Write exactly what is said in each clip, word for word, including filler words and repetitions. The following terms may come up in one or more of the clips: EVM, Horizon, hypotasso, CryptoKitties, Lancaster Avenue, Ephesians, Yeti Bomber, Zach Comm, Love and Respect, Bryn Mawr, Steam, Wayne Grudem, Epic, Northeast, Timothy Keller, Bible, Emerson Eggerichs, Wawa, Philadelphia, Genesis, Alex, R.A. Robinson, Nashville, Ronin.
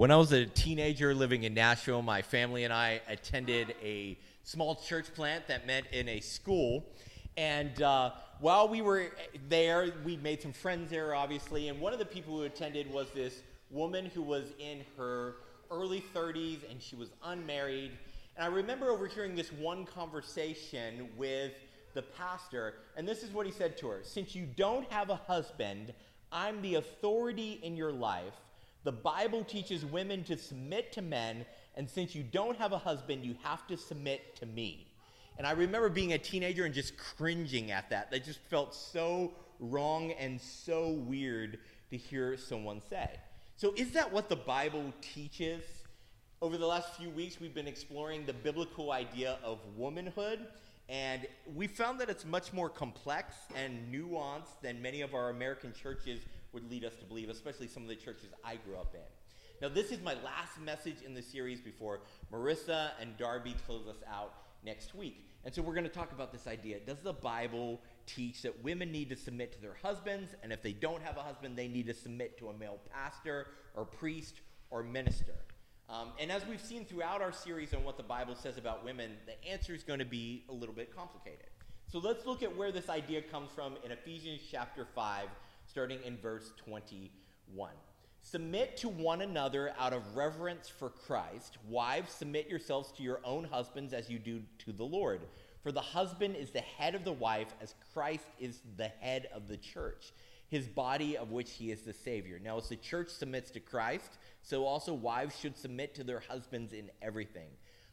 When I was a teenager living in Nashville, my family and I attended a small church plant that met in a school. And uh, while we were there, we made some friends there, obviously. And one of the people who attended was this woman who was in her early thirties, and she was unmarried. And I remember overhearing this one conversation with the pastor, and this is what he said to her. "Since you don't have a husband, I'm the authority in your life. The Bible teaches women to submit to men, and since you don't have a husband, you have to submit to me." And I remember being a teenager and just cringing at that. That just felt so wrong and so weird to hear someone say. So is that what the Bible teaches? Over the last few weeks, we've been exploring the biblical idea of womanhood, and we found that it's much more complex and nuanced than many of our American churches would lead us to believe, especially some of the churches I grew up in. Now, this is my last message in the series before Marissa and Darby close us out next week. And so we're going to talk about this idea. Does the Bible teach that women need to submit to their husbands, and if they don't have a husband, they need to submit to a male pastor or priest or minister? Um, and as we've seen throughout our series on what the Bible says about women, the answer is going to be a little bit complicated. So let's look at where this idea comes from in Ephesians chapter five, starting in verse twenty-one. "Submit to one another out of reverence for Christ. Wives, submit yourselves to your own husbands as you do to the Lord. For the husband is the head of the wife, as Christ is the head of the church, his body, of which he is the Savior. Now, as the church submits to Christ, so also wives should submit to their husbands in everything.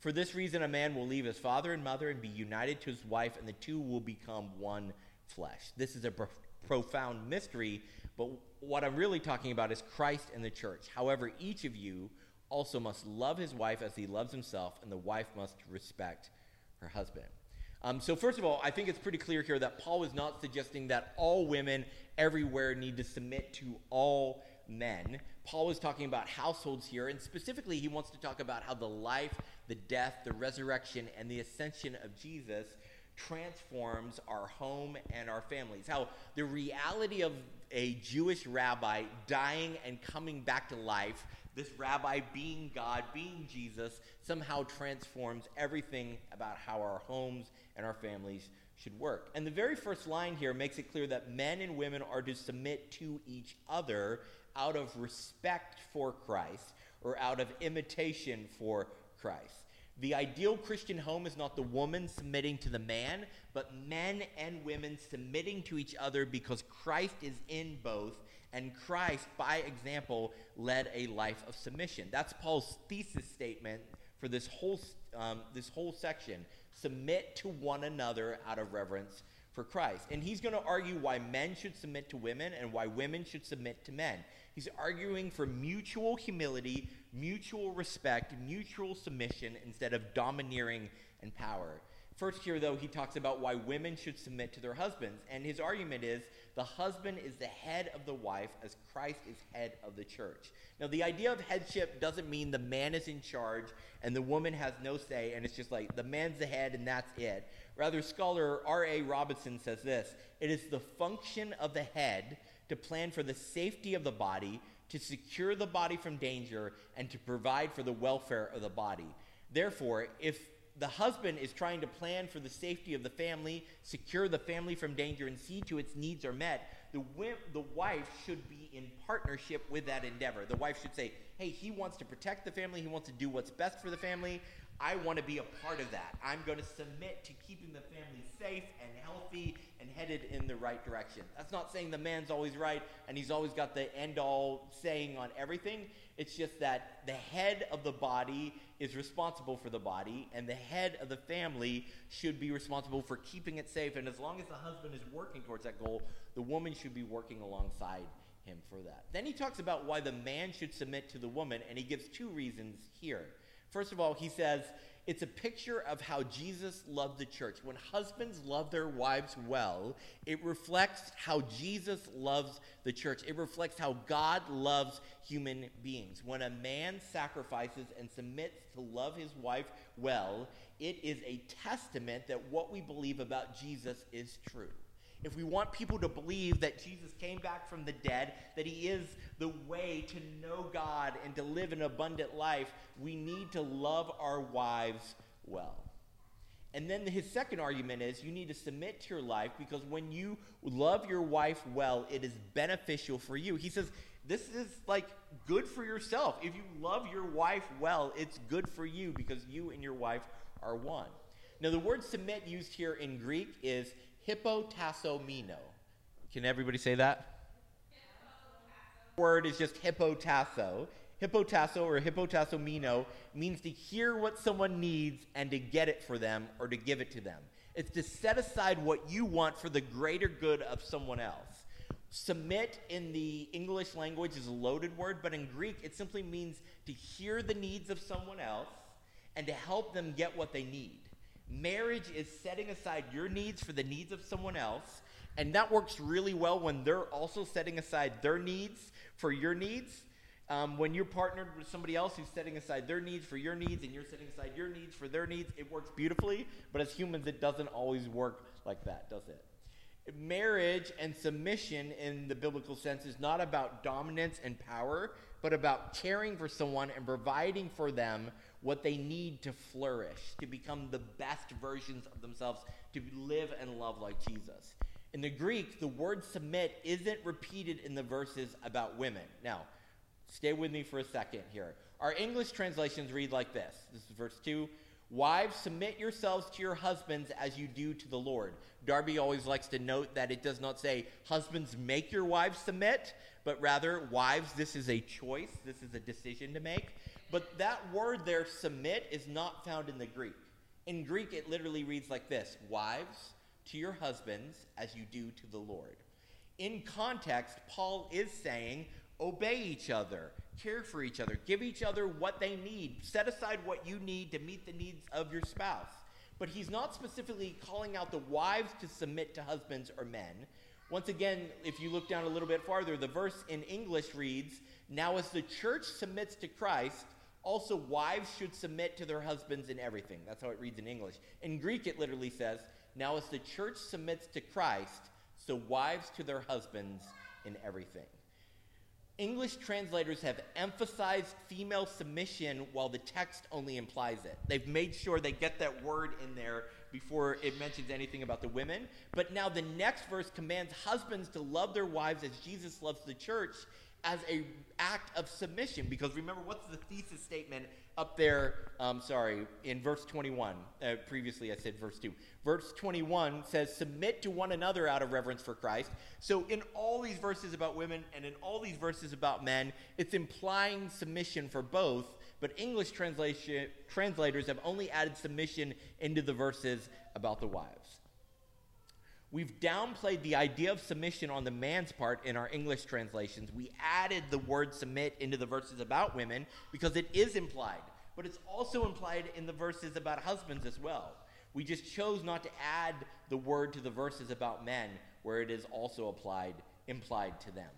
For this reason, a man will leave his father and mother and be united to his wife, and the two will become one flesh. This is a pro- profound mystery, but what I'm really talking about is Christ and the church. However, each of you also must love his wife as he loves himself, and the wife must respect her husband." Um, so first of all, I think it's pretty clear here that Paul is not suggesting that all women everywhere need to submit to all men. Paul is talking about households here, and specifically he wants to talk about how the life, the death, the resurrection, and the ascension of Jesus transforms our home and our families. How the reality of a Jewish rabbi dying and coming back to life, this rabbi being God, being Jesus, somehow transforms everything about how our homes and our families should work. And the very first line here makes it clear that men and women are to submit to each other out of respect for Christ, or out of imitation for Christ. The ideal Christian home is not the woman submitting to the man, but men and women submitting to each other, because Christ is in both, and Christ, by example, led a life of submission. That's Paul's thesis statement for this whole um, this whole section. Submit to one another out of reverence for Christ. And he's going to argue why men should submit to women and why women should submit to men. He's arguing for mutual humility, mutual respect, mutual submission instead of domineering and power. First here, though, he talks about why women should submit to their husbands. And his argument is the husband is the head of the wife as Christ is head of the church. Now, the idea of headship doesn't mean the man is in charge and the woman has no say, and it's just like the man's the head and that's it. Rather, scholar R A Robinson says this: "It is the function of the head to plan for the safety of the body, to secure the body from danger, and to provide for the welfare of the body. Therefore, if the husband is trying to plan for the safety of the family, secure the family from danger, and see to its needs are met, the w- the wife should be in partnership with that endeavor." The wife should say, hey, he wants to protect the family. He wants to do what's best for the family. I want to be a part of that. I'm going to submit to keeping the family safe and healthy and headed in the right direction. That's not saying the man's always right and he's always got the end-all saying on everything. It's just that the head of the body is responsible for the body, and the head of the family should be responsible for keeping it safe. And as long as the husband is working towards that goal, the woman should be working alongside him for that. Then he talks about why the man should submit to the woman, and he gives two reasons here. First of all, he says it's a picture of how Jesus loved the church. When husbands love their wives well, it reflects how Jesus loves the church. It reflects how God loves human beings. When a man sacrifices and submits to love his wife well, it is a testament that what we believe about Jesus is true. If we want people to believe that Jesus came back from the dead, that he is the way to know God and to live an abundant life, we need to love our wives well. And then his second argument is you need to submit to your life because when you love your wife well, it is beneficial for you. He says this is like good for yourself. If you love your wife well, it's good for you because you and your wife are one. Now the word submit used here in Greek is hypotassomeno. Can everybody say that? The word is just hypotasso. Hypotasso or hypotassomeno means to hear what someone needs and to get it for them or to give it to them. It's to set aside what you want for the greater good of someone else. Submit in the English language is a loaded word, but in Greek it simply means to hear the needs of someone else and to help them get what they need. Marriage is setting aside your needs for the needs of someone else, and that works really well when they're also setting aside their needs for your needs. Um, when you're partnered with somebody else who's setting aside their needs for your needs and you're setting aside your needs for their needs, it works beautifully, but as humans it doesn't always work like that, does it? Marriage and submission in the biblical sense is not about dominance and power, but about caring for someone and providing for them what they need to flourish, to become the best versions of themselves, to live and love like Jesus. In the Greek, the word submit isn't repeated in the verses about women. Now, stay with me for a second here. Our English translations read like this. This is verse two. Wives, submit yourselves to your husbands as you do to the Lord. Darby always likes to note that it does not say, husbands, make your wives submit, but rather, wives, this is a choice. This is a decision to make. But that word there, submit, is not found in the Greek. In Greek, it literally reads like this, wives, to your husbands as you do to the Lord. In context, Paul is saying, obey each other. Care for each other. Give each other what they need. Set aside what you need to meet the needs of your spouse. But he's not specifically calling out the wives to submit to husbands or men. Once again, if you look down a little bit farther, the verse in English reads, now as the church submits to Christ, also wives should submit to their husbands in everything. That's how it reads in English. In Greek, it literally says, now as the church submits to Christ, so wives to their husbands in everything. English translators have emphasized female submission while the text only implies it. They've made sure they get that word in there before it mentions anything about the women. But now the next verse commands husbands to love their wives as Jesus loves the church as an act of submission. Because remember, what's the thesis statement up there? Um, sorry, in verse twenty-one. Uh, previously I said verse two. Verse twenty-one says, submit to one another out of reverence for Christ. So in all these verses about women and in all these verses about men, it's implying submission for both, but English translation translators have only added submission into the verses about the wives. We've downplayed the idea of submission on the man's part in our English translations. We added the word submit into the verses about women because it is implied, but it's also implied in the verses about husbands as well. We just chose not to add the word to the verses about men where it is also applied, implied to them.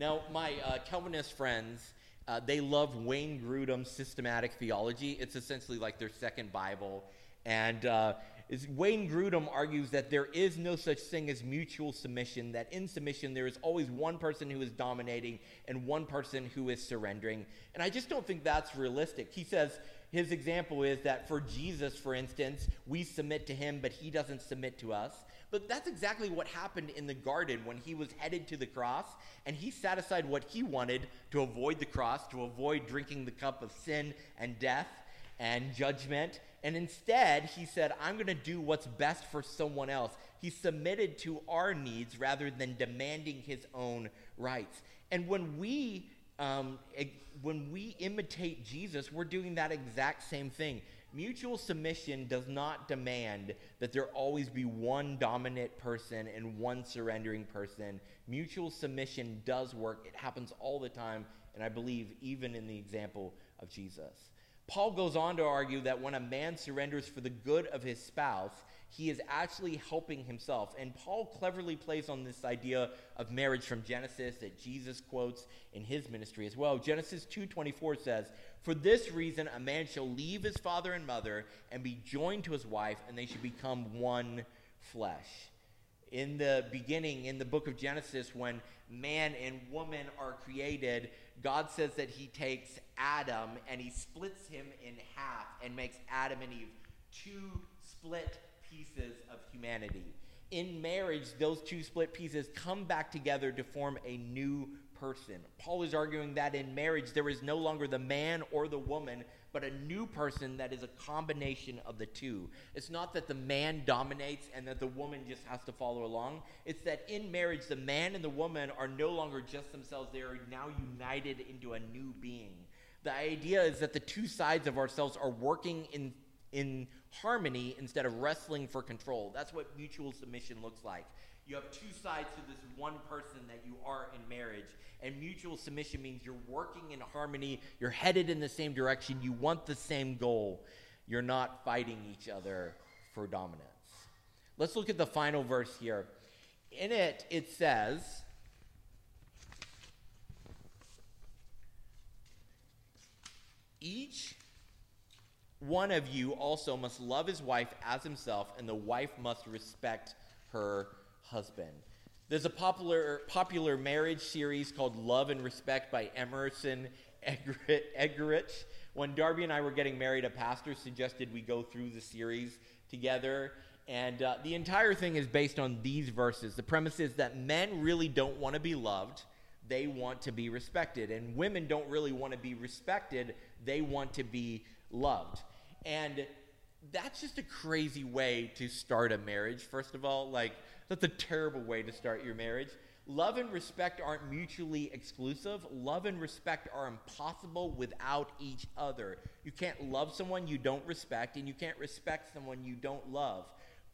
Now, my uh, Calvinist friends, uh, they love Wayne Grudem's systematic theology. It's essentially like their second Bible. And uh, Wayne Grudem argues that there is no such thing as mutual submission, that in submission there is always one person who is dominating and one person who is surrendering. And I just don't think that's realistic. He says, his example is that for Jesus, for instance, we submit to him, but he doesn't submit to us. But that's exactly what happened in the garden when he was headed to the cross, and he set aside what he wanted to avoid the cross, to avoid drinking the cup of sin and death and judgment. And instead, he said, I'm going to do what's best for someone else. He submitted to our needs rather than demanding his own rights. And when we Um, when we imitate Jesus, we're doing that exact same thing. Mutual submission does not demand that there always be one dominant person and one surrendering person. Mutual submission does work. It happens all the time, and I believe even in the example of Jesus. Paul goes on to argue that when a man surrenders for the good of his spouse, he is actually helping himself. And Paul cleverly plays on this idea of marriage from Genesis that Jesus quotes in his ministry as well. Genesis two twenty-four says, "For this reason a man shall leave his father and mother and be joined to his wife, and they should become one flesh." In the beginning, in the book of Genesis, when man and woman are created, God says that he takes Adam and he splits him in half and makes Adam and Eve two split pieces of humanity. In marriage, those two split pieces come back together to form a new person. Paul is arguing that in marriage, there is no longer the man or the woman, but a new person that is a combination of the two. It's not that the man dominates and that the woman just has to follow along. It's that in marriage, the man and the woman are no longer just themselves. They are now united into a new being. The idea is that the two sides of ourselves are working in in harmony instead of wrestling for control. That's what mutual submission looks like. You have two sides to this one person that you are in marriage, and mutual submission means you're working in harmony, you're headed in the same direction, you want the same goal. You're not fighting each other for dominance. Let's look at the final verse here. In it, it says, "Each one of you also must love his wife as himself, and the wife must respect her husband." There's a popular popular marriage series called Love and Respect by Emerson Eggerichs. When Darby and I were getting married, a pastor suggested we go through the series together, and uh, the entire thing is based on these verses. The premise is that men really don't want to be loved, they want to be respected, and women don't really want to be respected, they want to be loved. And that's just a crazy way to start a marriage, first of all. Like, that's a terrible way to start your marriage. Love and respect aren't mutually exclusive. Love and respect are impossible without each other. You can't love someone you don't respect, and you can't respect someone you don't love.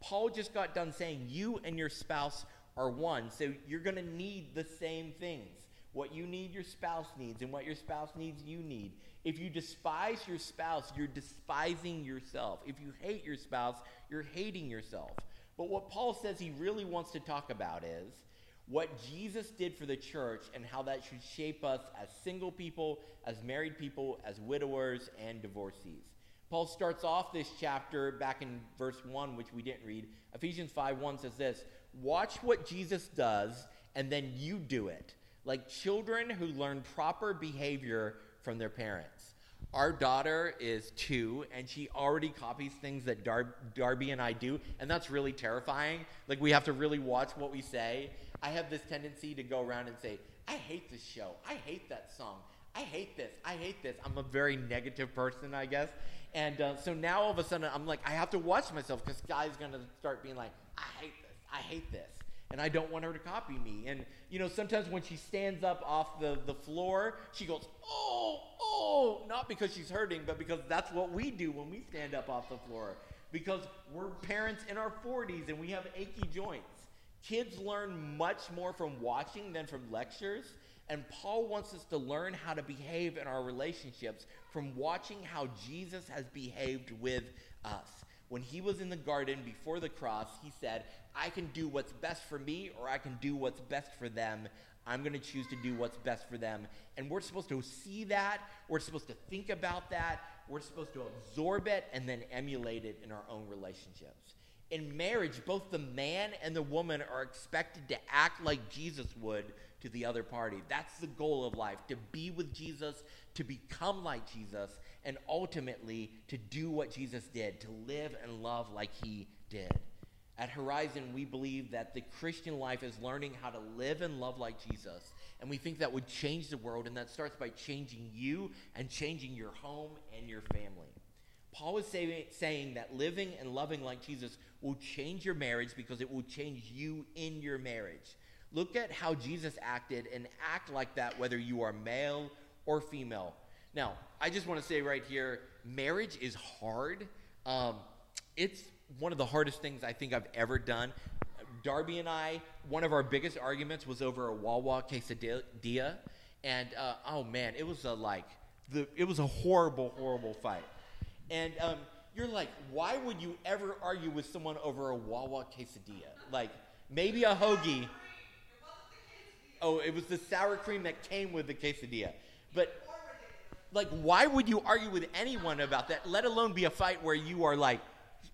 Paul just got done saying you and your spouse are one, so you're going to need the same things. What you need, your spouse needs, and what your spouse needs, you need. If you despise your spouse, you're despising yourself. If you hate your spouse, you're hating yourself. But what Paul says he really wants to talk about is what Jesus did for the church and how that should shape us as single people, as married people, as widowers, and divorcees. Paul starts off this chapter back in verse one, which we didn't read. Ephesians five one says this, "Watch what Jesus does, and then you do it, like children who learn proper behavior from their parents." Our daughter is two, and she already copies things that Dar- Darby and I do, and that's really terrifying. Like, we have to really watch what we say. I have this tendency to go around and say, "I hate this show. I hate that song. I hate this. I hate this." I'm a very negative person, I guess. And uh, so now all of a sudden, I'm like, I have to watch myself because Guy's going to start being like, "I hate this. I hate this." And I don't want her to copy me. And, you know, sometimes when she stands up off the, the floor, she goes, "Oh, oh," not because she's hurting, but because that's what we do when we stand up off the floor. Because we're parents in our forties and we have achy joints. Kids learn much more from watching than from lectures. And Paul wants us to learn how to behave in our relationships from watching how Jesus has behaved with us. When he was in the garden before the cross, he said, "I can do what's best for me, or I can do what's best for them. I'm going to choose to do what's best for them." And we're supposed to see that. We're supposed to think about that. We're supposed to absorb it and then emulate it in our own relationships. In marriage, both the man and the woman are expected to act like Jesus would to the other party. That's the goal of life, to be with Jesus, to become like Jesus, and ultimately to do what Jesus did, to live and love like he did. At Horizon, we believe that the Christian life is learning how to live and love like Jesus, and we think that would change the world, and that starts by changing you and changing your home and your family. Paul is say, saying that living and loving like Jesus will change your marriage because it will change you in your marriage. Look at how Jesus acted and act like that, whether you are male or female. Now, I just want to say right here, marriage is hard. Um, it's one of the hardest things I think I've ever done. Darby and I, one of our biggest arguments was over a Wawa quesadilla, and uh, oh man, it was a like the it was a horrible, horrible fight. And um, you're like, why would you ever argue with someone over a Wawa quesadilla? Like maybe a hoagie. Oh, it was the sour cream that came with the quesadilla. But like, why would you argue with anyone about that? Let alone be a fight where you are like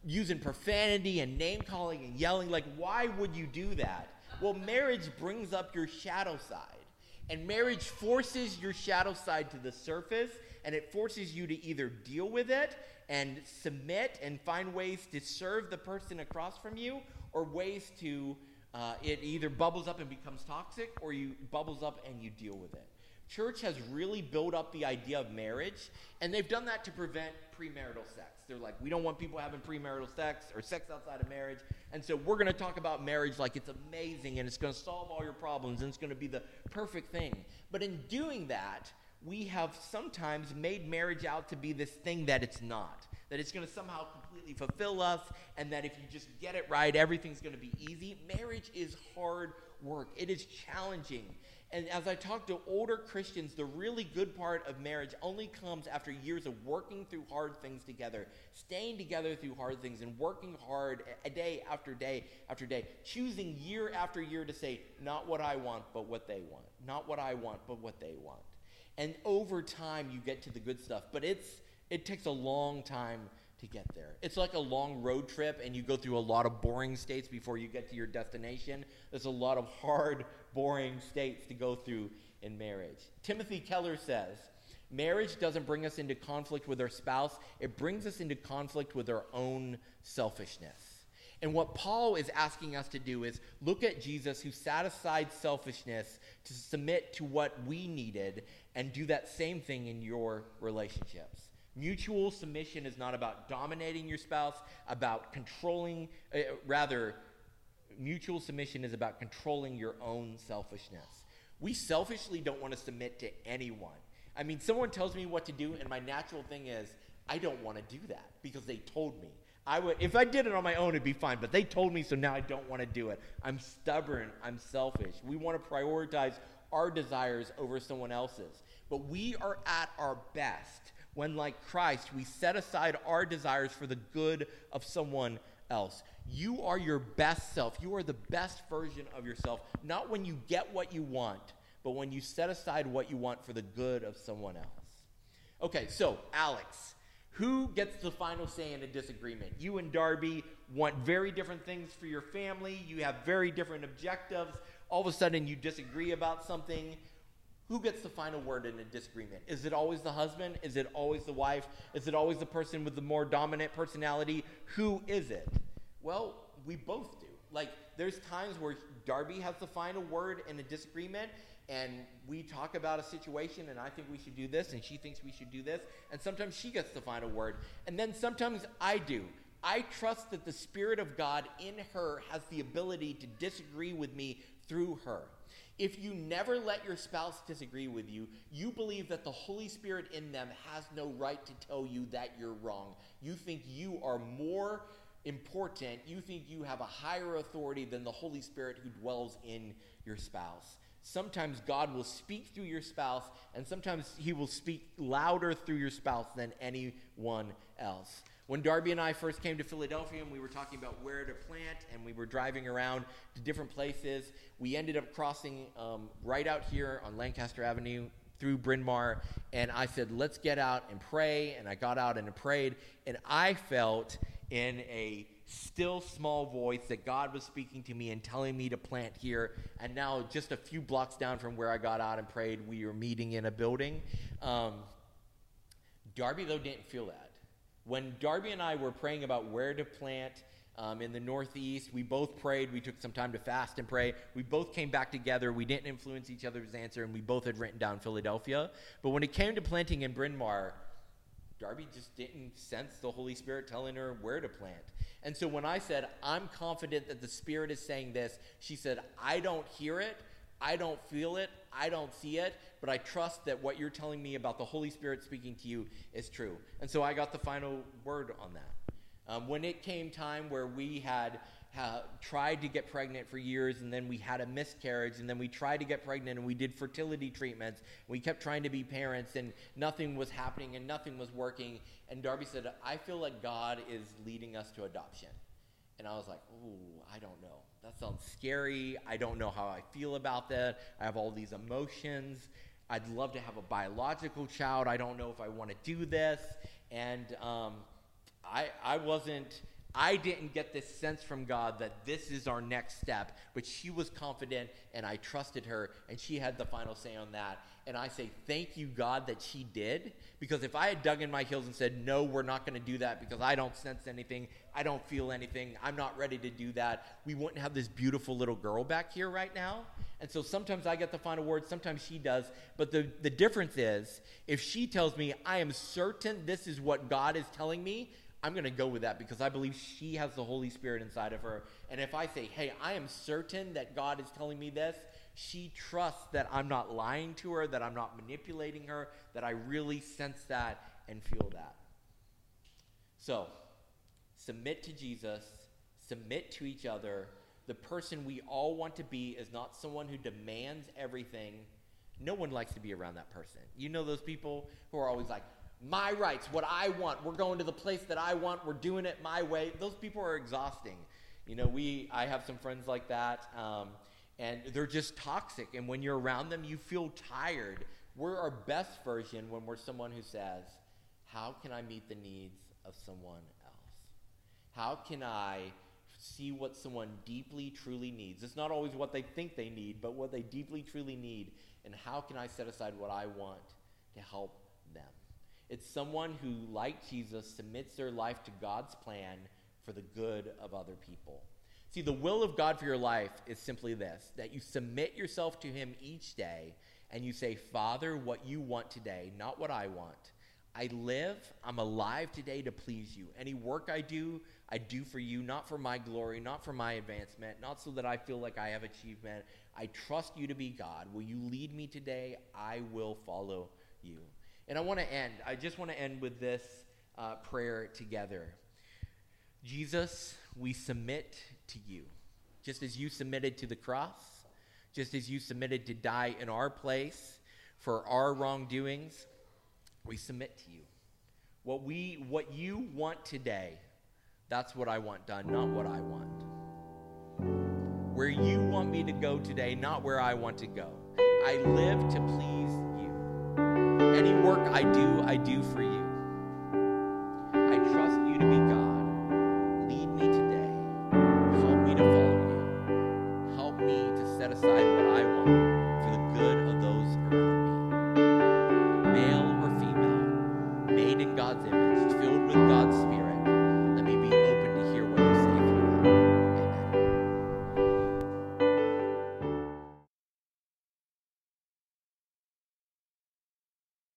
using profanity and name calling and yelling. Like, why would you do that? Well, marriage brings up your shadow side, and marriage forces your shadow side to the surface, and it forces you to either deal with it and submit and find ways to serve the person across from you, or ways to uh, it either bubbles up and becomes toxic, or you bubbles up and you deal with it. Church has really built up the idea of marriage, and they've done that to prevent premarital sex. They're like, we don't want people having premarital sex or sex outside of marriage, and so we're going to talk about marriage like it's amazing and it's going to solve all your problems and it's going to be the perfect thing. But in doing that, we have sometimes made marriage out to be this thing that it's not, that it's going to somehow completely fulfill us, and that if you just get it right, everything's going to be easy. Marriage is hard work. It is challenging. And as I talk to older Christians, the really good part of marriage only comes after years of working through hard things together, staying together through hard things, and working hard a day after day after day, choosing year after year to say, not what I want, but what they want. Not what I want, but what they want. And over time, you get to the good stuff. But it's it takes a long time to get there. It's like a long road trip, and you go through a lot of boring states before you get to your destination. There's a lot of hard, boring states to go through in marriage. Timothy Keller says, marriage doesn't bring us into conflict with our spouse. It brings us into conflict with our own selfishness. And what Paul is asking us to do is look at Jesus, who set aside selfishness to submit to what we needed, and do that same thing in your relationships. Mutual submission is not about dominating your spouse, about controlling, uh, rather, mutual submission is about controlling your own selfishness. We selfishly don't want to submit to anyone. I mean, someone tells me what to do, and my natural thing is, I don't want to do that because they told me. I would, if I did it on my own, it'd be fine, but they told me, so now I don't want to do it. I'm stubborn. I'm selfish. We want to prioritize our desires over someone else's, but we are at our best when, like Christ, we set aside our desires for the good of someone else. You are your best self. You are the best version of yourself, not when you get what you want, but when you set aside what you want for the good of someone else. Okay, so Alex, who gets the final say in a disagreement? You and Darby want very different things for your family. You have very different objectives. All of a sudden, you disagree about something. Who gets the final word in a disagreement? Is it always the husband? Is it always the wife? Is it always the person with the more dominant personality? Who is it? Well, we both do. Like, there's times where Darby has the final word in a disagreement, and we talk about a situation, and I think we should do this, and she thinks we should do this, and sometimes she gets the final word. And then sometimes I do. I trust that the Spirit of God in her has the ability to disagree with me through her. If you never let your spouse disagree with you, you believe that the Holy Spirit in them has no right to tell you that you're wrong. You think you are more important. You think you have a higher authority than the Holy Spirit who dwells in your spouse. Sometimes God will speak through your spouse, and sometimes he will speak louder through your spouse than anyone else. When Darby and I first came to Philadelphia and we were talking about where to plant, and we were driving around to different places, we ended up crossing um, right out here on Lancaster Avenue through Bryn Mawr, and I said, let's get out and pray, and I got out and I prayed, and I felt in a still small voice that God was speaking to me and telling me to plant here. And now just a few blocks down from where I got out and prayed, we were meeting in a building. Um, Darby, though, didn't feel that. When Darby and I were praying about where to plant um, in the Northeast, we both prayed. We took some time to fast and pray. We both came back together. We didn't influence each other's answer, and we both had written down Philadelphia. But when it came to planting in Bryn Mawr, Darby just didn't sense the Holy Spirit telling her where to plant. And so when I said, I'm confident that the Spirit is saying this, she said, I don't hear it. I don't feel it, I don't see it, but I trust that what you're telling me about the Holy Spirit speaking to you is true. And so I got the final word on that. Um, when it came time where we had uh, tried to get pregnant for years, and then we had a miscarriage, and then we tried to get pregnant, and we did fertility treatments, we kept trying to be parents, and nothing was happening, and nothing was working, and Darby said, I feel like God is leading us to adoption. And I was like, ooh, I don't know. That sounds scary. I don't know how I feel about that. I have all these emotions. I'd love to have a biological child. I don't know if I want to do this. And um, I, I wasn't, I didn't get this sense from God that this is our next step. But she was confident, and I trusted her, and she had the final say on that. And I say, thank you, God, that she did. Because if I had dug in my heels and said, no, we're not going to do that because I don't sense anything, I don't feel anything, I'm not ready to do that, we wouldn't have this beautiful little girl back here right now. And so sometimes I get the final word, sometimes she does. But the, the difference is, if she tells me, I am certain this is what God is telling me, I'm going to go with that because I believe she has the Holy Spirit inside of her. And if I say, hey, I am certain that God is telling me this, she trusts that I'm not lying to her, that I'm not manipulating her, that I really sense that and feel that. So, submit to Jesus, submit to each other. The person we all want to be is not someone who demands everything. No one likes to be around that person. You know those people who are always like, my rights, what I want, we're going to the place that I want, we're doing it my way. Those people are exhausting. You know, we, I have some friends like that. Um, And they're just toxic. And when you're around them, you feel tired. We're our best version when we're someone who says, how can I meet the needs of someone else? How can I see what someone deeply, truly needs? It's not always what they think they need, but what they deeply, truly need. And how can I set aside what I want to help them? It's someone who, like Jesus, submits their life to God's plan for the good of other people. See, the will of God for your life is simply this, that you submit yourself to him each day and you say, Father, what you want today, not what I want. I live, I'm alive today to please you. Any work I do, I do for you, not for my glory, not for my advancement, not so that I feel like I have achievement. I trust you to be God. Will you lead me today? I will follow you. And I want to end, I just want to end with this uh, prayer together. Jesus, we submit to you. Just as you submitted to the cross, just as you submitted to die in our place for our wrongdoings, we submit to you. What we, what you want today, that's what I want done, not what I want. Where you want me to go today, not where I want to go. I live to please you. Any work I do, I do for you. I trust you to be God. Decide what I want for the good of those around me. Male or female, made in God's image, filled with God's